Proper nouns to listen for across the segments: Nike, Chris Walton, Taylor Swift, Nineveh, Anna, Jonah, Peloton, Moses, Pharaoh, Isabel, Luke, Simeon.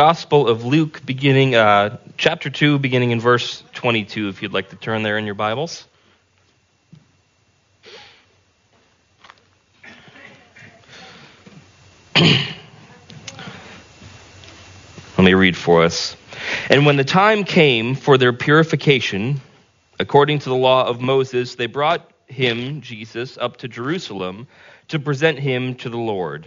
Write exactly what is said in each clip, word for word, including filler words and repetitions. Gospel of Luke, beginning uh, chapter two, beginning in verse twenty-two, if you'd like to turn there in your Bibles. Let me read for us. And when the time came for their purification, according to the law of Moses, they brought him, Jesus, up to Jerusalem to present him to the Lord.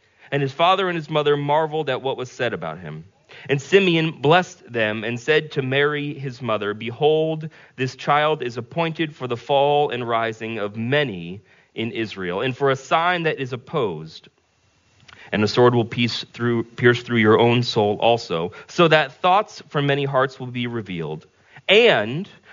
And his father and his mother marveled at what was said about him. And Simeon blessed them and said to Mary his mother, Behold, this child is appointed for the fall and rising of many in Israel, and for a sign that is opposed. And a sword will pierce through, pierce through your own soul also, so that thoughts from many hearts will be revealed. And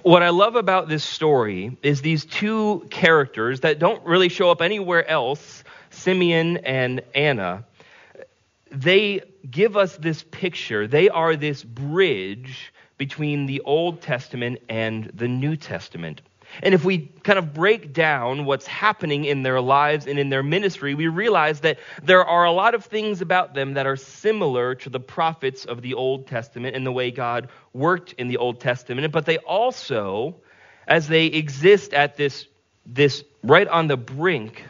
What I love about this story is these two characters that don't really show up anywhere else, Simeon and Anna. They give us this picture. They are this bridge between the Old Testament and the New Testament. And if we kind of break down what's happening in their lives and in their ministry, we realize that there are a lot of things about them that are similar to the prophets of the Old Testament and the way God worked in the Old Testament. But they also, as they exist at this, this right on the brink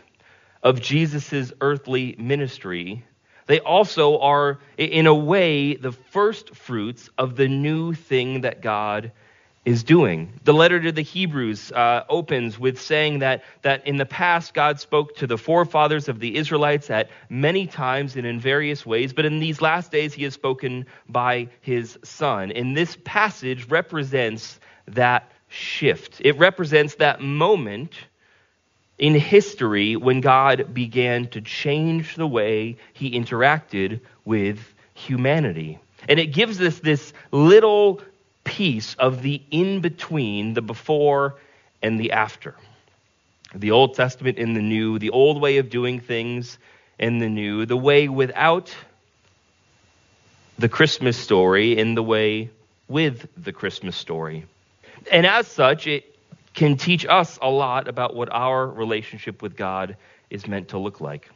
of Jesus' earthly ministry, they also are, in a way, the first fruits of the new thing that God is doing. The letter to the Hebrews uh, opens with saying that that in the past God spoke to the forefathers of the Israelites at many times and in various ways, but in these last days he has spoken by his Son. And this passage represents that shift. It represents that moment in history when God began to change the way he interacted with humanity. And it gives us this little piece of the in-between, the before and the after. The Old Testament and the New, the old way of doing things and the new, the way without the Christmas story and the way with the Christmas story. And as such, it can teach us a lot about what our relationship with God is meant to look like.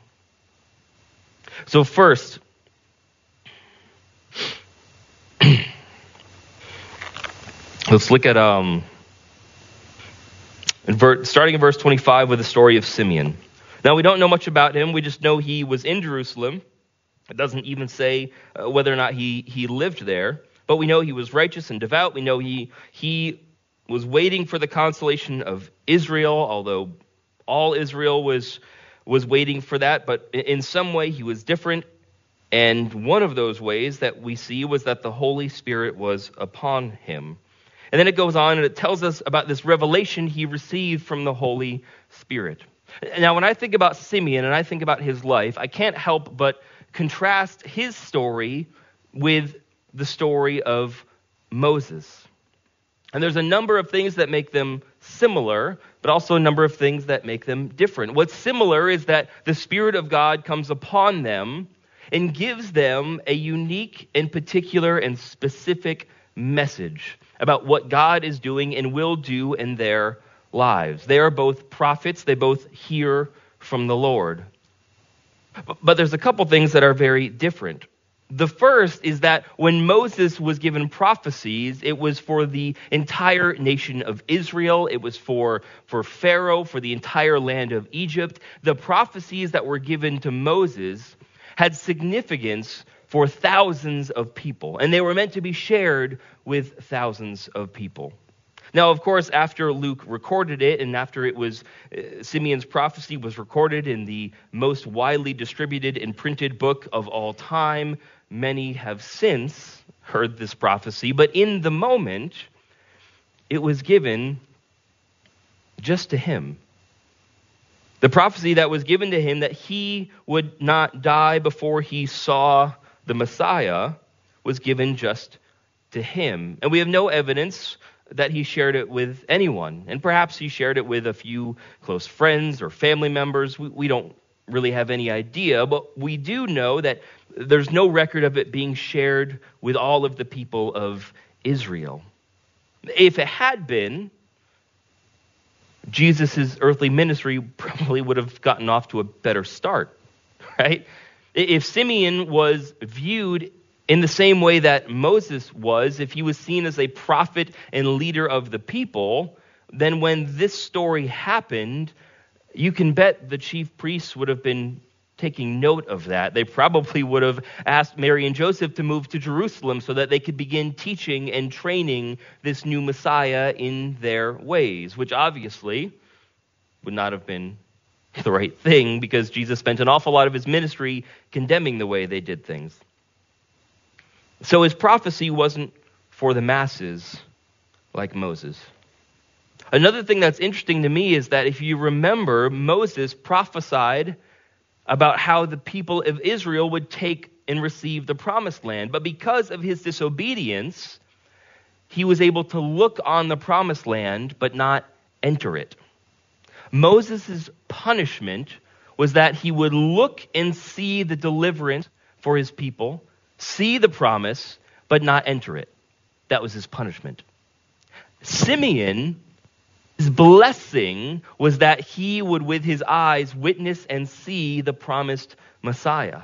So first, let's look at, um, starting in verse twenty-five with the story of Simeon. Now, we don't know much about him. We just know he was in Jerusalem. It doesn't even say uh, whether or not he, he lived there. But we know he was righteous and devout. We know he he was waiting for the consolation of Israel, although all Israel was was waiting for that. But in some way, he was different. And one of those ways that we see was that the Holy Spirit was upon him. And then it goes on and it tells us about this revelation he received from the Holy Spirit. Now, when I think about Simeon and I think about his life, I can't help but contrast his story with the story of Moses. And there's a number of things that make them similar, but also a number of things that make them different. What's similar is that the Spirit of God comes upon them and gives them a unique and particular and specific message about what God is doing and will do in their lives. They are both prophets. They both hear from the Lord. But there's a couple things that are very different. The first is that when Moses was given prophecies, it was for the entire nation of Israel. It was for, for Pharaoh, for the entire land of Egypt. The prophecies that were given to Moses had significance for thousands of people, and they were meant to be shared with thousands of people. Now, of course, after Luke recorded it and after it was uh, Simeon's prophecy was recorded in the most widely distributed and printed book of all time, many have since heard this prophecy. But in the moment, it was given just to him. The prophecy that was given to him that he would not die before he saw the Messiah was given just to him. And we have no evidence that he shared it with anyone. And perhaps he shared it with a few close friends or family members. We, we don't really have any idea, but we do know that there's no record of it being shared with all of the people of Israel. If it had been, Jesus' earthly ministry probably would have gotten off to a better start, right? If Simeon was viewed in the same way that Moses was, if he was seen as a prophet and leader of the people, then when this story happened, you can bet the chief priests would have been taking note of that. They probably would have asked Mary and Joseph to move to Jerusalem so that they could begin teaching and training this new Messiah in their ways, which obviously would not have been the right thing because Jesus spent an awful lot of his ministry condemning the way they did things. So his prophecy wasn't for the masses like Moses. Another thing that's interesting to me is that if you remember, Moses prophesied about how the people of Israel would take and receive the promised land. But because of his disobedience, he was able to look on the promised land but not enter it. Moses' punishment was that he would look and see the deliverance for his people, see the promise, but not enter it. That was his punishment. Simeon, his blessing was that he would, with his eyes, witness and see the promised Messiah.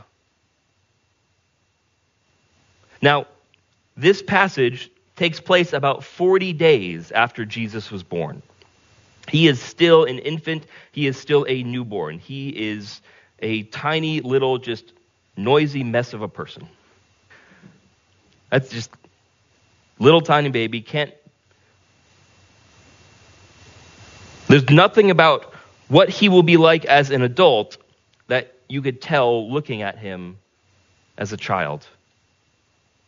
Now, this passage takes place about forty days after Jesus was born. He is still an infant. He is still a newborn. He is a tiny little, just noisy mess of a person. That's just little tiny baby, can't. There's nothing about what he will be like as an adult that you could tell looking at him as a child.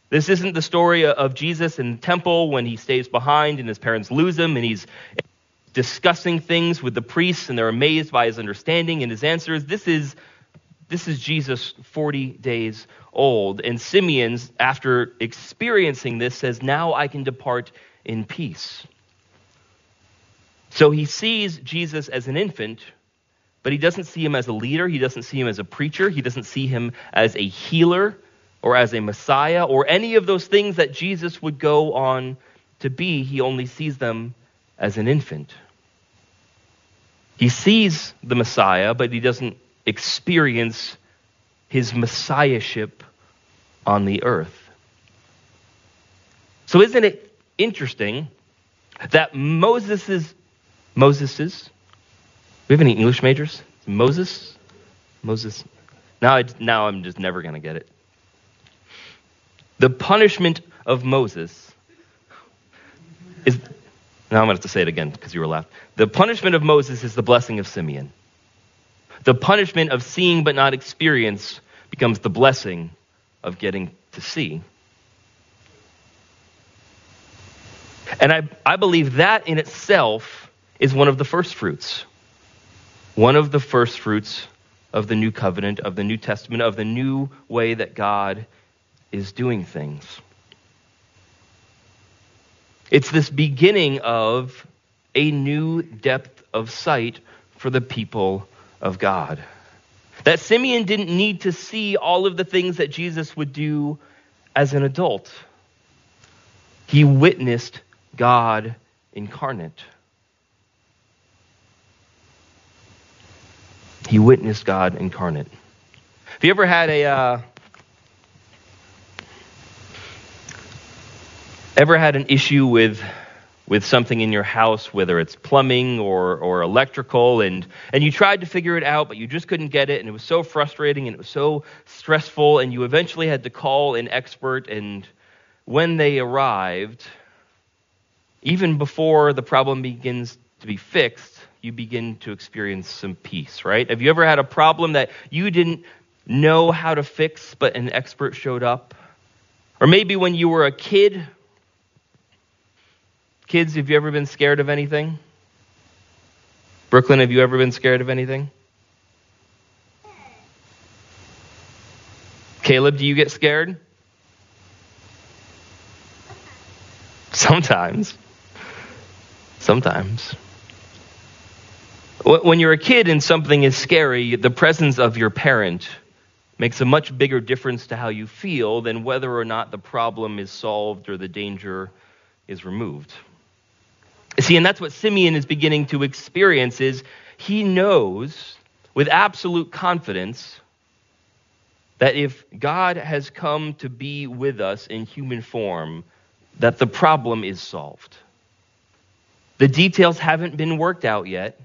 This isn't the story of Jesus in the temple when he stays behind and his parents lose him and he's discussing things with the priests and they're amazed by his understanding and his answers. This is This is Jesus forty days old, and Simeon, after experiencing this, says, now I can depart in peace. So he sees Jesus as an infant, but he doesn't see him as a leader. He doesn't see him as a preacher. He doesn't see him as a healer or as a Messiah or any of those things that Jesus would go on to be. He only sees them as an infant. He sees the Messiah, but he doesn't experience his messiahship on the earth. So isn't it interesting that Moses's, Moses's, we have any English majors? Moses, Moses. Now, I, now I'm just never going to get it. The punishment of Moses is, now I'm going to have to say it again because you were laughing. The punishment of Moses is the blessing of Simeon. The punishment of seeing but not experience becomes the blessing of getting to see. And I, I believe that in itself is one of the first fruits. One of the first fruits of the new covenant, of the New Testament, of the new way that God is doing things. It's this beginning of a new depth of sight for the people of of God. That Simeon didn't need to see all of the things that Jesus would do as an adult. He witnessed God incarnate. He witnessed God incarnate. Have you ever had a uh, ever had an issue with with something in your house, whether it's plumbing or or electrical, and and you tried to figure it out, but you just couldn't get it, and it was so frustrating, and it was so stressful, and you eventually had to call an expert, and when they arrived, even before the problem begins to be fixed, you begin to experience some peace, right? Have you ever had a problem that you didn't know how to fix, but an expert showed up? Or maybe when you were a kid. Kids, have you ever been scared of anything? Brooklyn, have you ever been scared of anything? Caleb, do you get scared? Sometimes. Sometimes. When you're a kid and something is scary, the presence of your parent makes a much bigger difference to how you feel than whether or not the problem is solved or the danger is removed. See, and that's what Simeon is beginning to experience, is he knows with absolute confidence that if God has come to be with us in human form, that the problem is solved. The details haven't been worked out yet,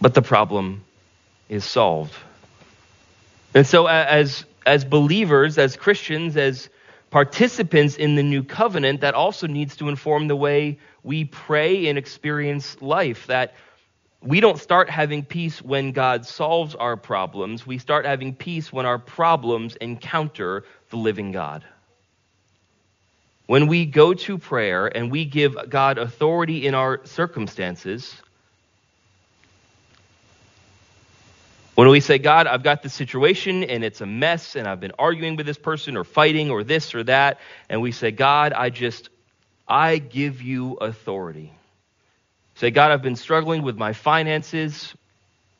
but the problem is solved. And so as as believers, as Christians, as participants in the new covenant, that also needs to inform the way we pray and experience life, that we don't start having peace when God solves our problems. We start having peace when our problems encounter the living God. When we go to prayer and we give God authority in our circumstances, when we say, God, I've got this situation and it's a mess and I've been arguing with this person or fighting or this or that, and we say, God, I just, I give you authority. Say, God, I've been struggling with my finances,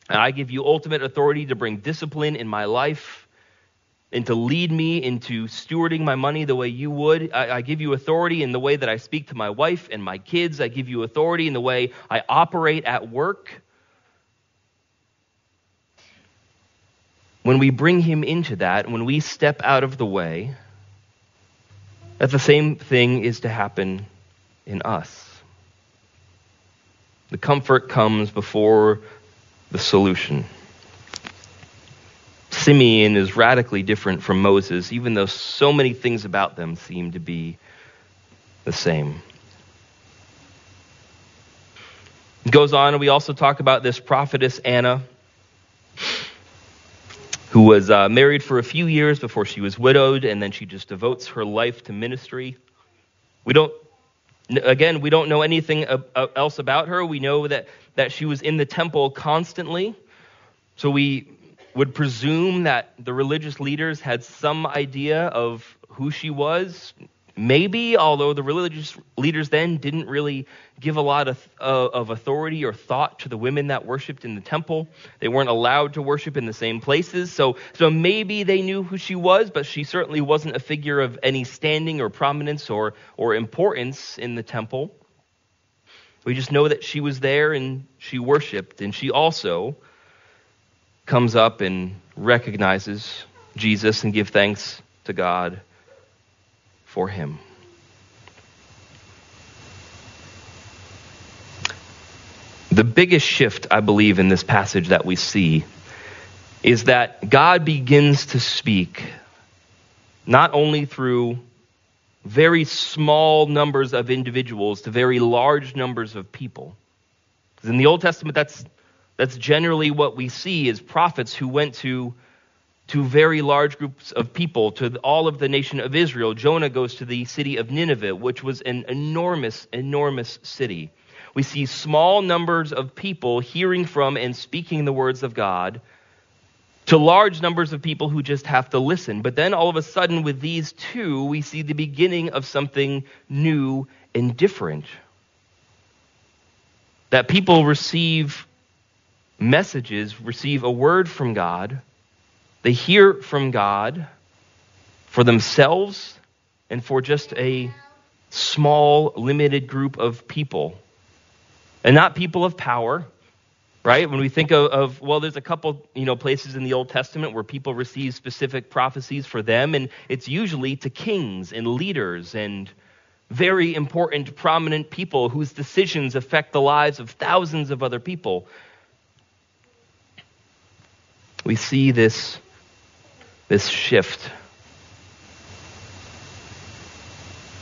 and I give you ultimate authority to bring discipline in my life and to lead me into stewarding my money the way you would. I, I give you authority in the way that I speak to my wife and my kids. I give you authority in the way I operate at work. When we bring him into that, when we step out of the way, that the same thing is to happen in us. The comfort comes before the solution. Simeon is radically different from Moses, even though so many things about them seem to be the same. It goes on, and we also talk about this prophetess Anna, who was uh, married for a few years before she was widowed, and then she just devotes her life to ministry. We don't, again, we don't know anything else about her. We know that, that she was in the temple constantly, so we would presume that the religious leaders had some idea of who she was, maybe, although the religious leaders then didn't really give a lot of, uh, of authority or thought to the women that worshipped in the temple. They weren't allowed to worship in the same places. So, so maybe they knew who she was, but she certainly wasn't a figure of any standing or prominence or, or importance in the temple. We just know that she was there and she worshipped. And she also comes up and recognizes Jesus and gives thanks to God for him. The biggest shift, I believe, in this passage that we see is that God begins to speak not only through very small numbers of individuals to very large numbers of people. Because in the Old Testament, that's that's generally what we see is prophets who went to to very large groups of people, to all of the nation of Israel. Jonah goes to the city of Nineveh, which was an enormous, enormous city. We see small numbers of people hearing from and speaking the words of God to large numbers of people who just have to listen. But then all of a sudden with these two, we see the beginning of something new and different. That people receive messages, receive a word from God. They hear from God for themselves and for just a small, limited group of people. And not people of power, right? When we think of, of, well, there's a couple, you know, places in the Old Testament where people receive specific prophecies for them, and it's usually to kings and leaders and very important, prominent people whose decisions affect the lives of thousands of other people. We see this, this shift.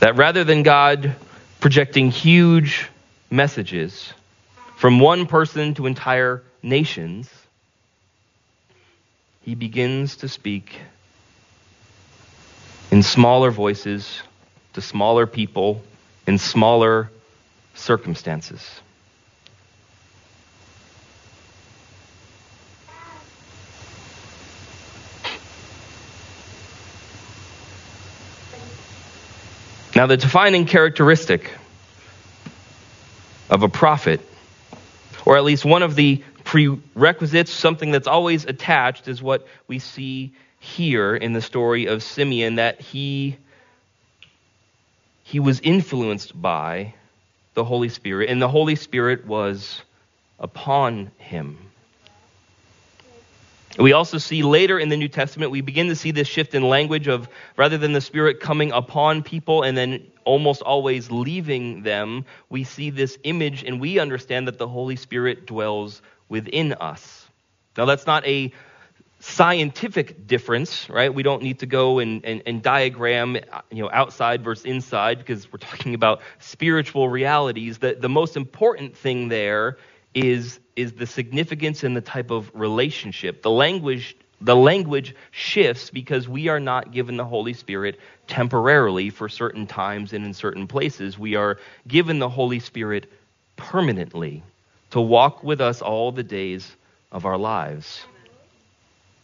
That rather than God projecting huge messages from one person to entire nations, he begins to speak in smaller voices to smaller people in smaller circumstances. Now, the defining characteristic of a prophet, or at least one of the prerequisites, something that's always attached, is what we see here in the story of Simeon, that he he was influenced by the Holy Spirit, and the Holy Spirit was upon him. We also see later in the New Testament, we begin to see this shift in language of rather than the Spirit coming upon people and then almost always leaving them, we see this image and we understand that the Holy Spirit dwells within us. Now, that's not a scientific difference, right? We don't need to go and, and, and diagram, you know, outside versus inside, because we're talking about spiritual realities. The, the most important thing there is, is the significance and the type of relationship. The language The language shifts because we are not given the Holy Spirit temporarily for certain times and in certain places. We are given the Holy Spirit permanently to walk with us all the days of our lives.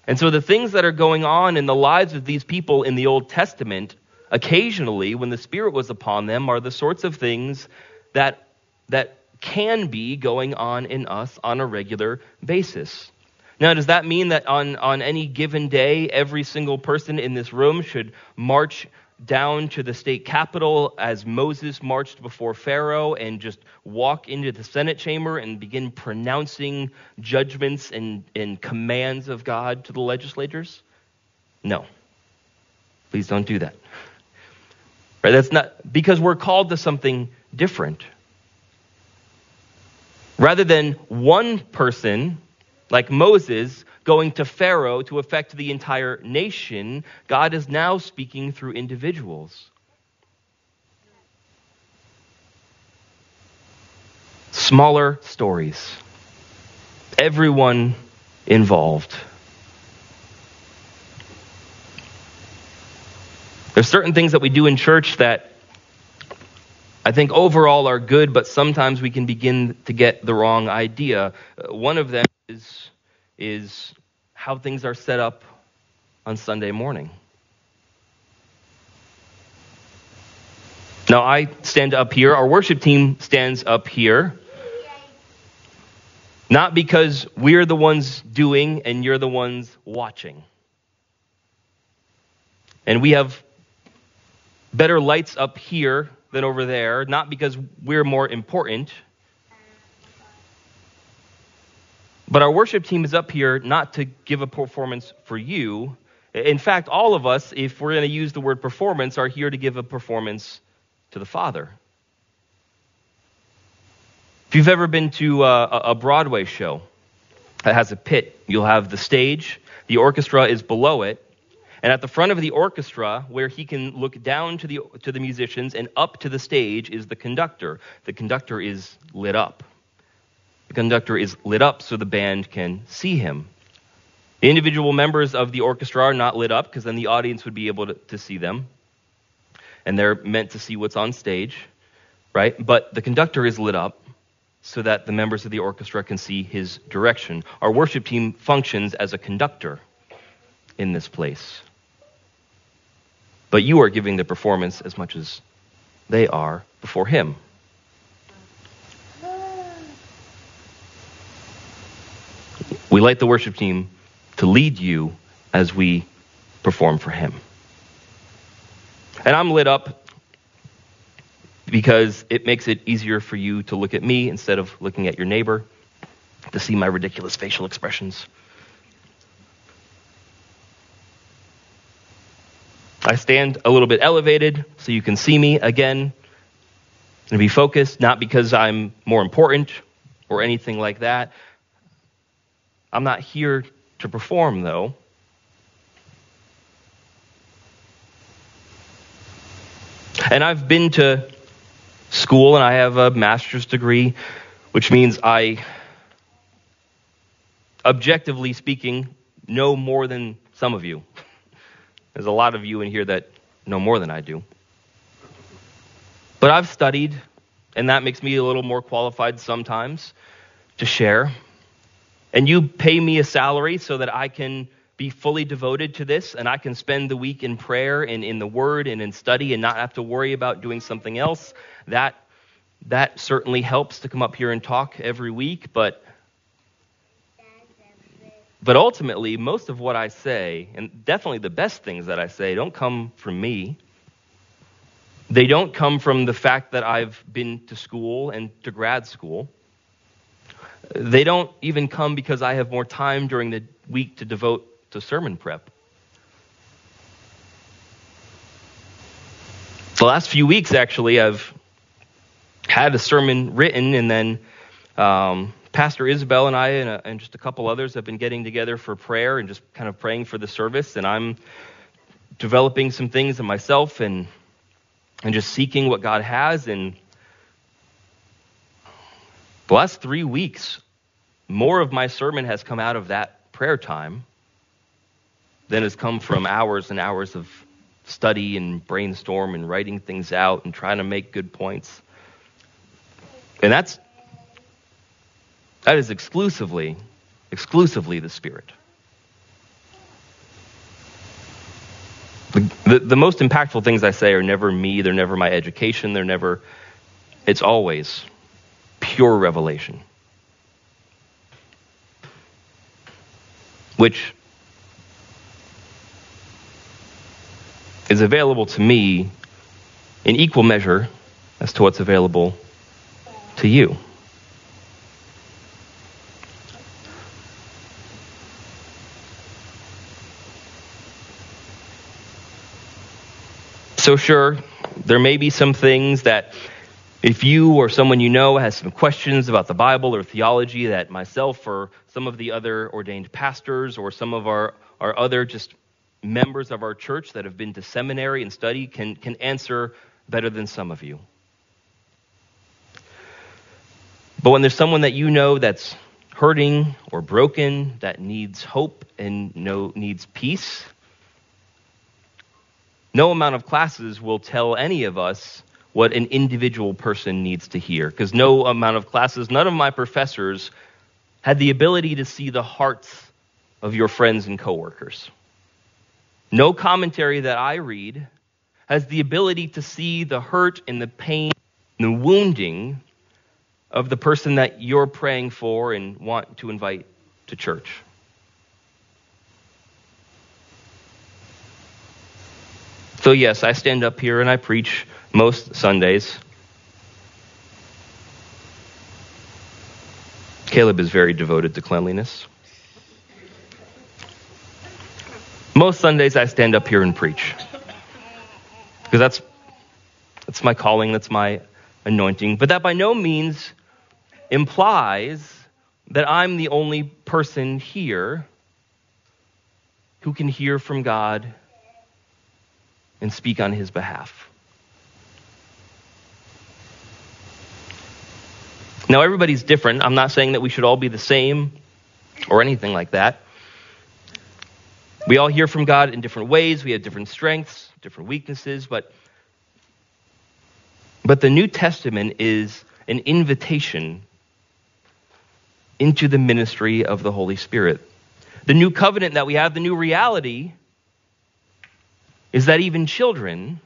And so the things that are going on in the lives of these people in the Old Testament, occasionally when the Spirit was upon them, are the sorts of things that, that can be going on in us on a regular basis. Now, does that mean that on, on any given day, every single person in this room should march down to the state capitol as Moses marched before Pharaoh and just walk into the Senate chamber and begin pronouncing judgments and, and commands of God to the legislators? No. Please don't do that. Right? That's not, because we're called to something different. Rather than one person, like Moses, going to Pharaoh to affect the entire nation, God is now speaking through individuals. Smaller stories. Everyone involved. There's certain things that we do in church that I think overall are good, but sometimes we can begin to get the wrong idea. One of them Is, is how things are set up on Sunday morning. Now, I stand up here. Our worship team stands up here. Not because we're the ones doing and you're the ones watching. And we have better lights up here than over there. Not because we're more important. But our worship team is up here not to give a performance for you. In fact, all of us, if we're going to use the word performance, are here to give a performance to the Father. If you've ever been to a, a Broadway show that has a pit, you'll have the stage, the orchestra is below it, and at the front of the orchestra, where he can look down to the to the musicians and up to the stage, is the conductor. The conductor is lit up. The conductor is lit up so the band can see him. The individual members of the orchestra are not lit up because then the audience would be able to, to see them. And they're meant to see what's on stage, right? But the conductor is lit up so that the members of the orchestra can see his direction. Our worship team functions as a conductor in this place. But you are giving the performance as much as they are before him. We light the worship team to lead you as we perform for him. And I'm lit up because it makes it easier for you to look at me instead of looking at your neighbor, to see my ridiculous facial expressions. I stand a little bit elevated so you can see me again and be focused, not because I'm more important or anything like that. I'm not here to perform, though. And I've been to school, and I have a master's degree, which means I, objectively speaking, know more than some of you. There's a lot of you in here that know more than I do. But I've studied, and that makes me a little more qualified sometimes to share. And you pay me a salary so that I can be fully devoted to this, and I can spend the week in prayer and in the Word and in study and not have to worry about doing something else. That that certainly helps to come up here and talk every week, but but ultimately, most of what I say, and definitely the best things that I say, don't come from me. They don't come from the fact that I've been to school and to grad school. They don't even come because I have more time during the week to devote to sermon prep. The last few weeks, actually, I've had a sermon written, and then um, Pastor Isabel and I and, uh, and just a couple others have been getting together for prayer and just kind of praying for the service, and I'm developing some things in myself and and just seeking what God has. And the last three weeks, more of my sermon has come out of that prayer time than has come from hours and hours of study and brainstorm and writing things out and trying to make good points. And that's that is exclusively, exclusively the Spirit. The, the, the most impactful things I say are never me, they're never my education, they're never, it's always pure revelation, which is available to me in equal measure as to what's available to you. So sure, there may be some things that if you or someone you know has some questions about the Bible or theology that myself or some of the other ordained pastors or some of our, our other just members of our church that have been to seminary and study can, can answer better than some of you. But when there's someone that you know that's hurting or broken, that needs hope and no, needs peace, no amount of classes will tell any of us what an individual person needs to hear, because no amount of classes, none of my professors had the ability to see the hearts of your friends and coworkers. No commentary that I read has the ability to see the hurt and the pain and the wounding of the person that you're praying for and want to invite to church. So yes, I stand up here and I preach most Sundays. Caleb is very devoted to cleanliness. Most Sundays I stand up here and preach. Because that's that's my calling, that's my anointing. But that by no means implies that I'm the only person here who can hear from God and speak on his behalf. Now, everybody's different. I'm not saying that we should all be the same or anything like that. We all hear from God in different ways. We have different strengths, different weaknesses, but but the New Testament is an invitation into the ministry of the Holy Spirit. The new covenant that we have, the new reality, is that even children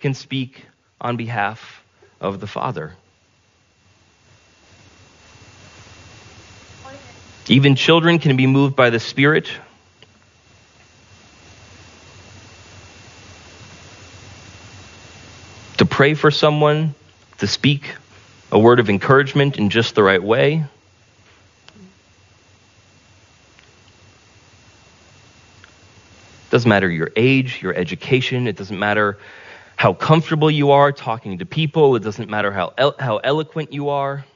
can speak on behalf of the Father. Even children can be moved by the Spirit to pray for someone, to speak a word of encouragement in just the right way. Doesn't matter your age, your education. It doesn't matter how comfortable you are talking to people. It doesn't matter how el- how eloquent you are.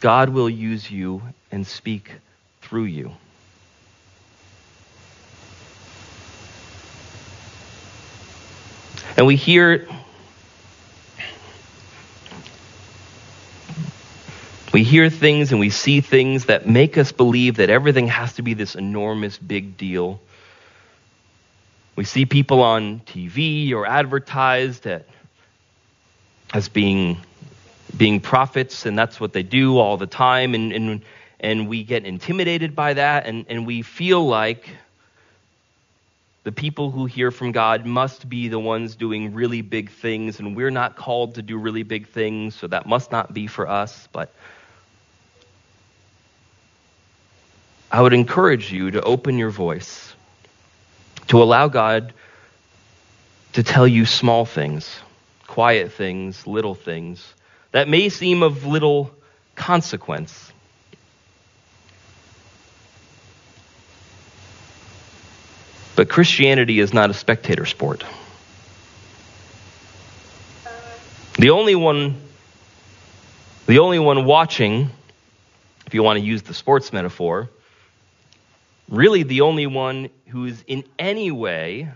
God will use you and speak through you. And we hear we hear things and we see things that make us believe that everything has to be this enormous big deal. We see people on T V or advertised at, as being being prophets, and that's what they do all the time, and and, and we get intimidated by that, and, and we feel like the people who hear from God must be the ones doing really big things, and we're not called to do really big things, so that must not be for us. But I would encourage you to open your voice, to allow God to tell you small things, quiet things, little things that may seem of little consequence. But Christianity is not a spectator sport. The only one, the only one watching, if you want to use the sports metaphor, really the only one who is in any way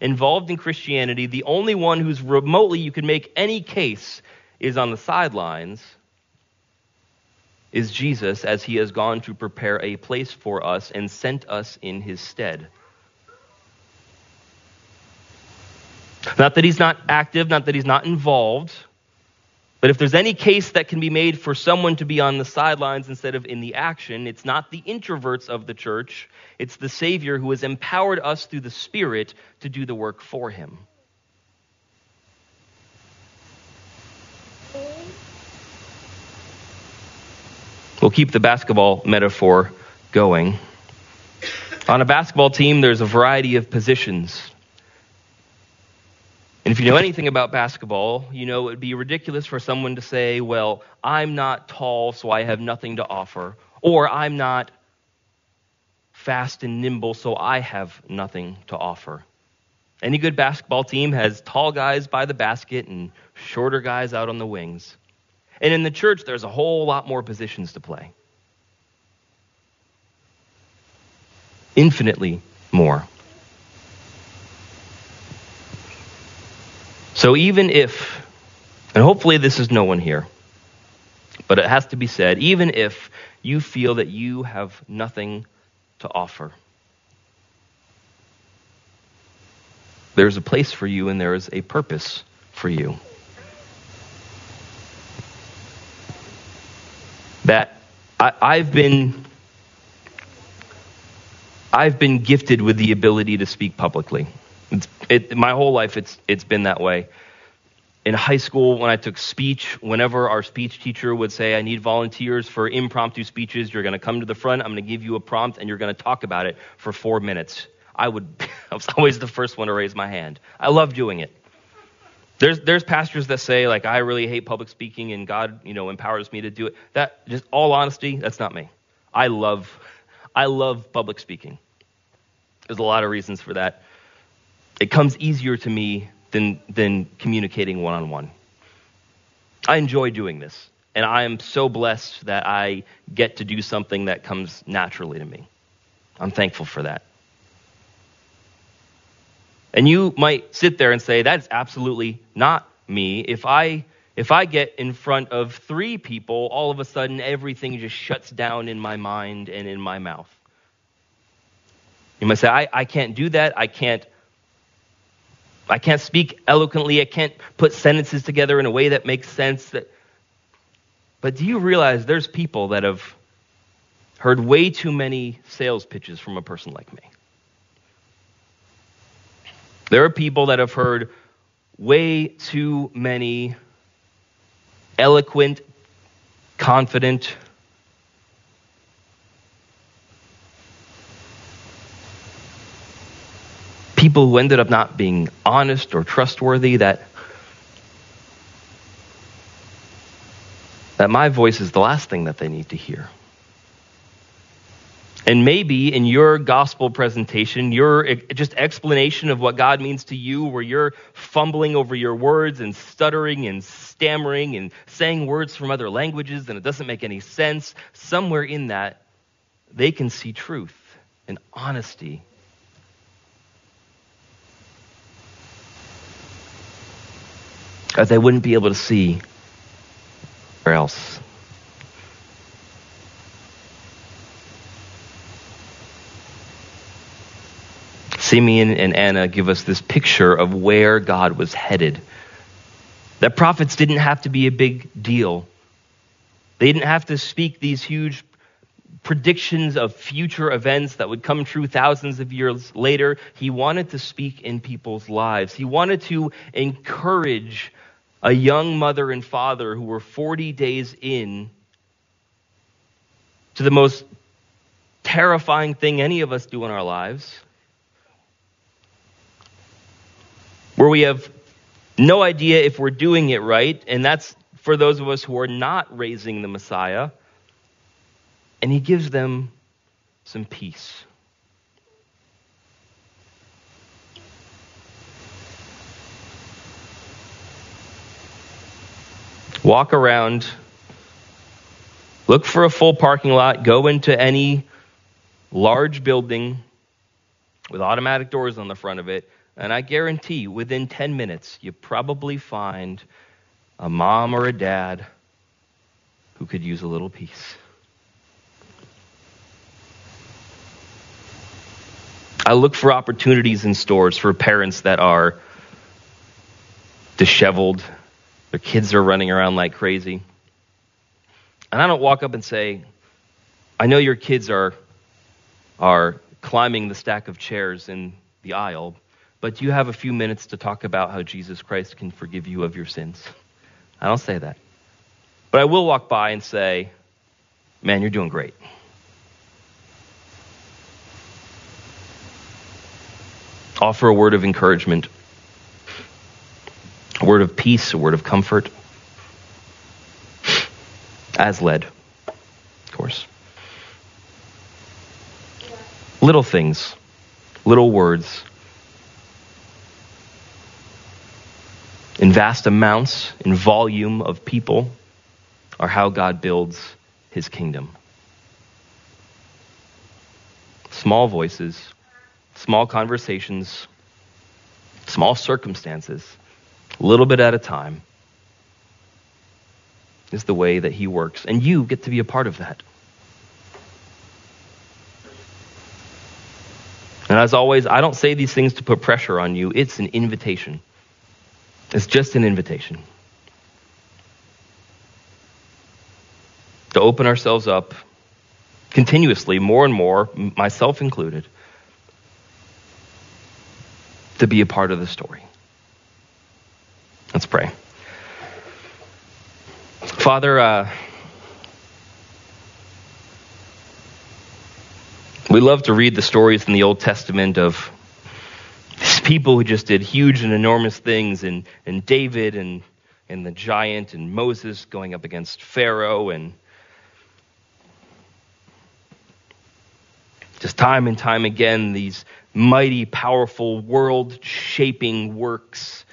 involved in Christianity, the only one who's remotely you can make any case is on the sidelines, is Jesus, as he has gone to prepare a place for us and sent us in his stead. Not that he's not active, not that he's not involved, but if there's any case that can be made for someone to be on the sidelines instead of in the action, it's not the introverts of the church, it's the Savior who has empowered us through the Spirit to do the work for him. We'll keep the basketball metaphor going. On a basketball team, there's a variety of positions. And if you know anything about basketball, you know it would be ridiculous for someone to say, well, I'm not tall, so I have nothing to offer. Or I'm not fast and nimble, so I have nothing to offer. Any good basketball team has tall guys by the basket and shorter guys out on the wings. And in the church, there's a whole lot more positions to play. Infinitely more. So even if, and hopefully this is no one here, but it has to be said, even if you feel that you have nothing to offer, there's a place for you and there is a purpose for you. That I, I've been, I've been gifted with the ability to speak publicly. It's, it, my whole life, it's it's been that way. In high school, when I took speech, whenever our speech teacher would say, I need volunteers for impromptu speeches, you're going to come to the front, I'm going to give you a prompt, and you're going to talk about it for four minutes. I would, I was always the first one to raise my hand. I love doing it. There's there's pastors that say, like, I really hate public speaking, and God, you know, empowers me to do it. That, just all honesty, that's not me. I love, I love public speaking. There's a lot of reasons for that. It comes easier to me than than communicating one-on-one. I enjoy doing this, and I am so blessed that I get to do something that comes naturally to me. I'm thankful for that. And you might sit there and say, that's absolutely not me. If I if I get in front of three people, all of a sudden everything just shuts down in my mind and in my mouth. You might say, I, I can't do that, I can't I can't speak eloquently. I can't put sentences together in a way that makes sense. That, but do you realize there's people that have heard way too many sales pitches from a person like me? There are people that have heard way too many eloquent, confident, people who ended up not being honest or trustworthy, that that my voice is the last thing that they need to hear. And maybe in your gospel presentation, your just explanation of what God means to you, where you're fumbling over your words and stuttering and stammering and saying words from other languages and it doesn't make any sense, somewhere in that, they can see truth and honesty. That they wouldn't be able to see or else. Simeon and Anna give us this picture of where God was headed. That prophets didn't have to be a big deal. They didn't have to speak these huge predictions of future events that would come true thousands of years later. He wanted to speak in people's lives. He wanted to encourage a young mother and father who were forty days in to the most terrifying thing any of us do in our lives, where we have no idea if we're doing it right, and that's for those of us who are not raising the Messiah. And he gives them some peace. Walk around, look for a full parking lot, go into any large building with automatic doors on the front of it, and I guarantee within ten minutes, you probably find a mom or a dad who could use a little peace. I look for opportunities in stores for parents that are disheveled. Their kids are running around like crazy. And I don't walk up and say, I know your kids are, are climbing the stack of chairs in the aisle, but do you have a few minutes to talk about how Jesus Christ can forgive you of your sins? I don't say that. But I will walk by and say, man, you're doing great. Offer a word of encouragement, a word of peace, a word of comfort, as led, of course. Little things, little words, in vast amounts, in volume of people, are how God builds his kingdom. Small voices, small conversations, small circumstances, a little bit at a time, is the way that he works. And you get to be a part of that. And as always, I don't say these things to put pressure on you. It's an invitation. It's just an invitation to open ourselves up continuously, more and more, myself included, to be a part of the story. Let's pray. Father, uh, we love to read the stories in the Old Testament of these people who just did huge and enormous things, and, and David and, and the giant and Moses going up against Pharaoh, and just time and time again, these mighty, powerful, world-shaping works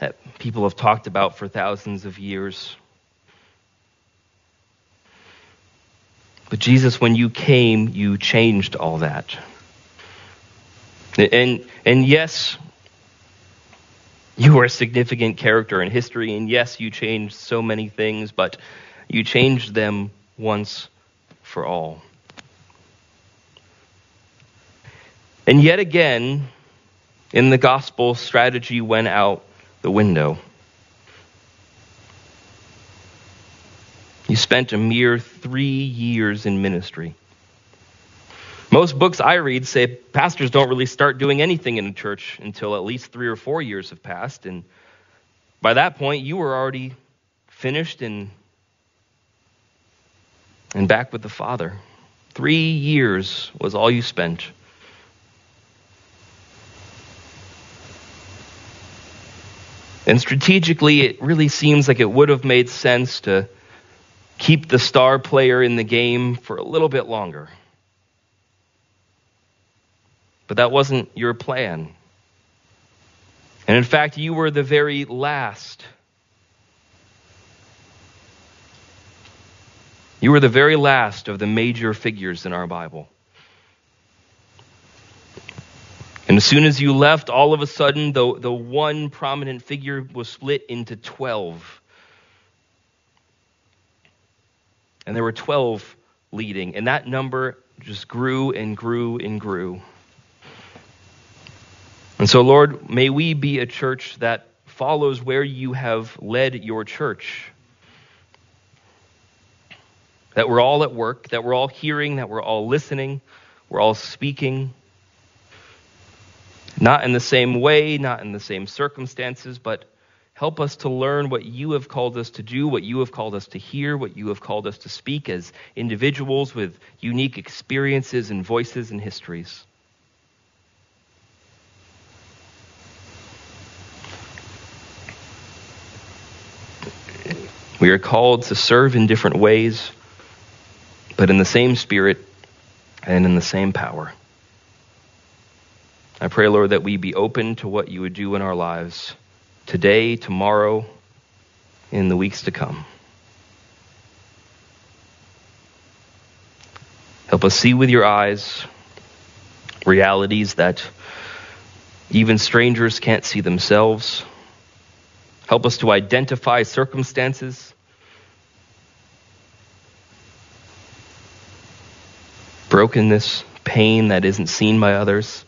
that people have talked about for thousands of years. But Jesus, when you came, you changed all that. And and yes, you were a significant character in history, and yes, you changed so many things, but you changed them once for all. And yet again, in the gospel, strategy went out the window. You spent a mere three years in ministry. Most books I read say pastors don't really start doing anything in a church until at least three or four years have passed. And by that point, you were already finished and, and back with the Father. Three years was all you spent. And strategically, it really seems like it would have made sense to keep the star player in the game for a little bit longer. But that wasn't your plan. And in fact, you were the very last. You were the very last of the major figures in our Bible. And as soon as you left, all of a sudden, the, the one prominent figure was split into twelve. And there were twelve leading. And that number just grew and grew and grew. And so, Lord, may we be a church that follows where you have led your church. That we're all at work, that we're all hearing, that we're all listening, we're all speaking. Not in the same way, not in the same circumstances, but help us to learn what you have called us to do, what you have called us to hear, what you have called us to speak as individuals with unique experiences and voices and histories. We are called to serve in different ways, but in the same spirit and in the same power. I pray, Lord, that we be open to what you would do in our lives today, tomorrow, in the weeks to come. Help us see with your eyes realities that even strangers can't see themselves. Help us to identify circumstances. Brokenness, pain that isn't seen by others.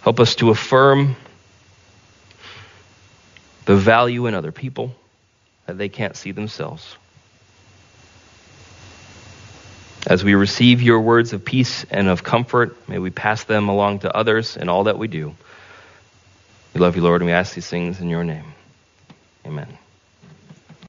Help us to affirm the value in other people that they can't see themselves. As we receive your words of peace and of comfort, may we pass them along to others in all that we do. We love you, Lord, and we ask these things in your name. Amen.